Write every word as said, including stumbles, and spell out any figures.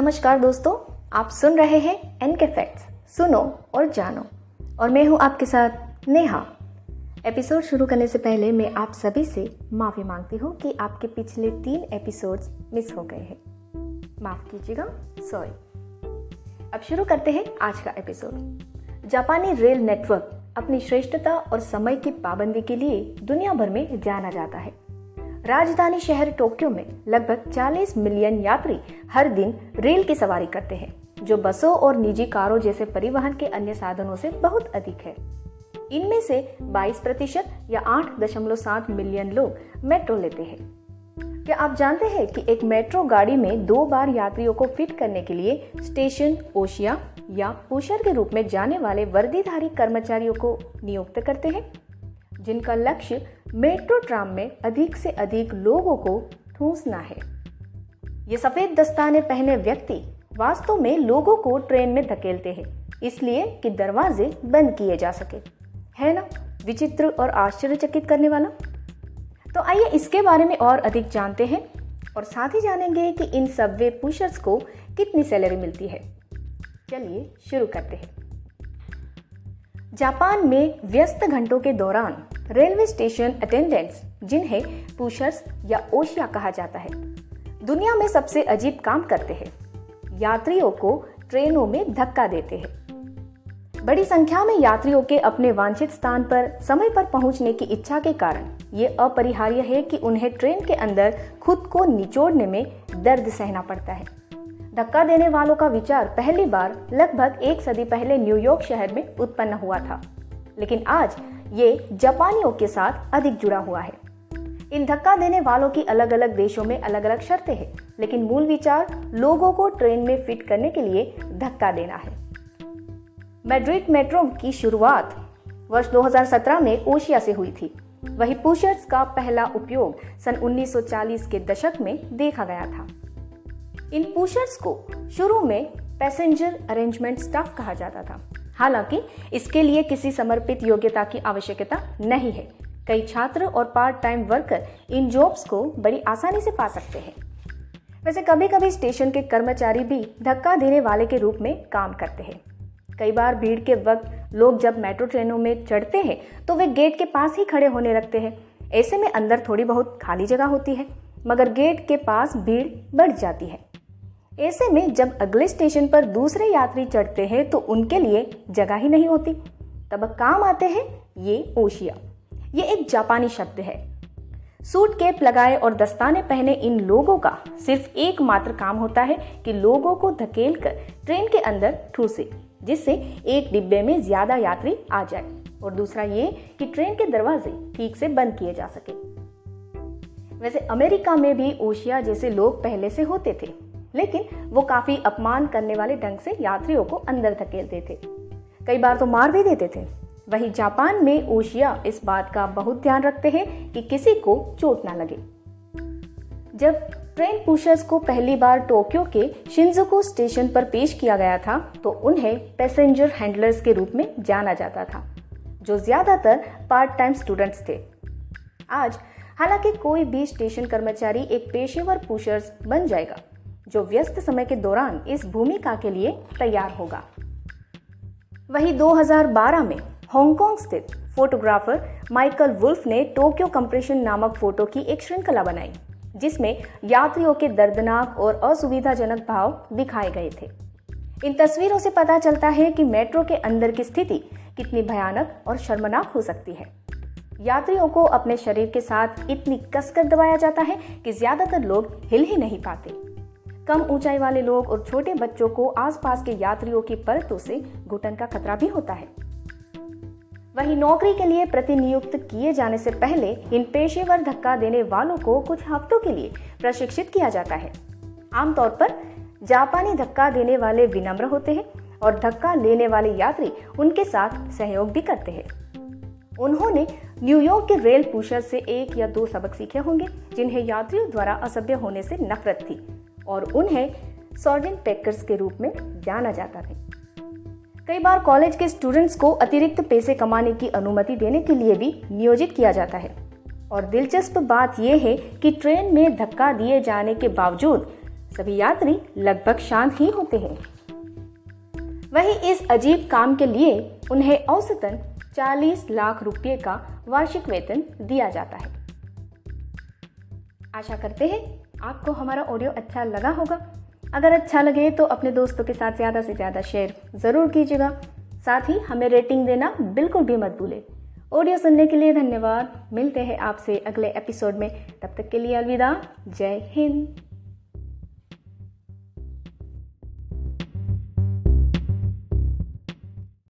नमस्कार दोस्तों, आप सुन रहे हैं एनके फैक्ट्स, सुनो और जानो, और मैं हूँ आपके साथ नेहा। एपिसोड शुरू करने से पहले मैं आप सभी से माफ़ी मांगती हूँ कि आपके पिछले तीन एपिसोड्स मिस हो गए हैं, माफ़ कीजिएगा, सॉरी। अब शुरू करते हैं आज का एपिसोड। जापानी रेल नेटवर्क अपनी श्रेष्ठता और समय की पाबंदी के लिए दुनिया भर में जाना जाता है। राजधानी शहर टोक्यो में लगभग चालीस मिलियन यात्री हर दिन रेल की सवारी करते हैं, जो बसों और निजी कारों जैसे परिवहन के अन्य साधनों से बहुत अधिक है। इनमें से बाईस प्रतिशत या आठ दशमलव सात मिलियन लोग मेट्रो लेते हैं। क्या आप जानते हैं कि एक मेट्रो गाड़ी में दो बार यात्रियों को फिट करने के लिए स्टेशन ओशिया या पुशर के रूप में जाने वाले वर्दीधारी कर्मचारियों को नियुक्त करते हैं, जिनका लक्ष्य मेट्रो ट्राम में अधिक से अधिक लोगों को ठूंसना है। ये सफेद दस्ताने पहने व्यक्ति वास्तव में लोगों को ट्रेन में धकेलते हैं, इसलिए कि दरवाजे बंद किए जा सके। है ना विचित्र और आश्चर्यचकित करने वाला। तो आइए इसके बारे में और अधिक जानते हैं, और साथ ही जानेंगे कि इन सबवे पुशर्स को कितनी सैलरी मिलती है। चलिए शुरू करते हैं। जापान में व्यस्त घंटों के दौरान रेलवे स्टेशन अटेंडेंट्स, जिन्हें पुशर्स या ओशिया कहा जाता है, दुनिया में सबसे अजीब काम करते हैं। यात्रियों को ट्रेनों में धक्का देते हैं। बड़ी संख्या में यात्रियों के अपने वांछित स्थान पर समय पर पहुंचने की इच्छा के कारण ये अपरिहार्य है कि उन्हें ट्रेन के अंदर खुद को निचोड़ने में दर्द सहना पड़ता है। धक्का देने वालों का विचार पहली बार लगभग एक सदी पहले न्यूयॉर्क शहर में उत्पन्न हुआ था, लेकिन आज ये जापानियों के साथ अधिक जुड़ा हुआ है। इन धक्का देने वालों की अलग अलग देशों में अलग अलग शर्तें हैं, लेकिन मूल विचार लोगों को ट्रेन में फिट करने के लिए धक्का देना है। मैड्रिड मेट्रो की शुरुआत वर्ष दो हज़ार सत्रह में ओशिया से हुई थी। वही पुशर्स का पहला उपयोग सन उन्नीस सौ चालीस के दशक में देखा गया था। इन पुशर्स को शुरू में पैसेंजर अरेंजमेंट स्टाफ कहा जाता था। हालांकि इसके लिए किसी समर्पित योग्यता की आवश्यकता नहीं है। कई छात्र और पार्ट टाइम वर्कर इन जॉब्स को बड़ी आसानी से पा सकते हैं। वैसे कभी कभी स्टेशन के कर्मचारी भी धक्का देने वाले के रूप में काम करते हैं। कई बार भीड़ के वक्त लोग जब मेट्रो ट्रेनों में चढ़ते हैं तो वे गेट के पास ही खड़े होने लगते हैं। ऐसे में अंदर थोड़ी बहुत खाली जगह होती है, मगर गेट के पास भीड़ बढ़ जाती है। ऐसे में जब अगले स्टेशन पर दूसरे यात्री चढ़ते हैं तो उनके लिए जगह ही नहीं होती। तब काम आते हैं ये ओशिया। ये एक जापानी शब्द है। सूट कैप लगाए और दस्ताने पहने इन लोगों का सिर्फ एकमात्र काम होता है कि लोगों को धकेल कर ट्रेन के अंदर ठूसे, जिससे एक डिब्बे में ज्यादा यात्री आ जाए, और दूसरा ये कि ट्रेन के दरवाजे ठीक से बंद किए जा सके। वैसे अमेरिका में भी ओशिया जैसे लोग पहले से होते थे, लेकिन वो काफी अपमान करने वाले ढंग से यात्रियों को अंदर धकेलते थे। कई बार तो मार भी देते थे। वहीं जापान में ओशिया इस बात का बहुत ध्यान रखते हैं कि किसी को चोट ना लगे। जब ट्रेन पुशर्स को पहली बार टोक्यो के शिंजुकु स्टेशन पर पेश किया गया था तो उन्हें पैसेंजर हैंडलर्स के रूप में जाना जाता था, जो ज्यादातर पार्ट टाइम स्टूडेंट्स थे। आज हालांकि कोई भी स्टेशन कर्मचारी एक पेशेवर पुशर्स बन जाएगा, जो व्यस्त समय के दौरान इस भूमिका के लिए तैयार होगा। वही दो हज़ार बारह में हांगकांग स्थित फोटोग्राफर माइकल वुल्फ ने टोक्यो कंप्रेशन नामक फोटो की एक श्रृंखला बनाई, जिसमें यात्रियों के दर्दनाक और असुविधाजनक भाव दिखाए गए थे। इन तस्वीरों से पता चलता है कि मेट्रो के अंदर की स्थिति कितनी भयानक और शर्मनाक हो सकती है। यात्रियों को अपने शरीर के साथ इतनी कसकर दबाया जाता है कि ज्यादातर लोग हिल ही नहीं पाते। कम ऊंचाई वाले लोग और छोटे बच्चों को आसपास के यात्रियों की परतों से घुटन का खतरा भी होता है। वहीं नौकरी के लिए प्रतिनियुक्त किए जाने से पहले इन पेशेवर धक्का देने वालों को कुछ हफ्तों के लिए प्रशिक्षित किया जाता है। आमतौर पर जापानी धक्का देने वाले विनम्र होते हैं और धक्का लेने वाले यात्री उनके साथ सहयोग भी करते हैं। उन्होंने न्यूयॉर्क के रेल पुशर से एक या दो सबक सीखे होंगे, जिन्हें यात्रियों द्वारा असभ्य होने से नफरत थी, और उन्हें सार्डिन पैकर्स के रूप में जाना जाता था। कई बार कॉलेज के स्टूडेंट्स को अतिरिक्त पैसे कमाने की अनुमति देने के लिए भी नियोजित किया जाता है। और दिलचस्प बात यह है कि ट्रेन में धक्का दिए जाने के बावजूद सभी यात्री लगभग शांत ही होते हैं। वहीं इस अजीब काम के लिए उन्हें औसतन चालीस लाख रुपये का वार्षिक वेतन दिया जाता है। आशा करते हैं आपको हमारा ऑडियो अच्छा लगा होगा। अगर अच्छा लगे तो अपने दोस्तों के साथ ज़्यादा से ज़्यादा शेयर ज़रूर कीजिएगा। साथ ही हमें रेटिंग देना बिल्कुल भी मत भूलें। ऑडियो सुनने के लिए धन्यवाद। मिलते हैं आपसे अगले एपिसोड में। तब तक के लिए अलविदा। जय हिंद।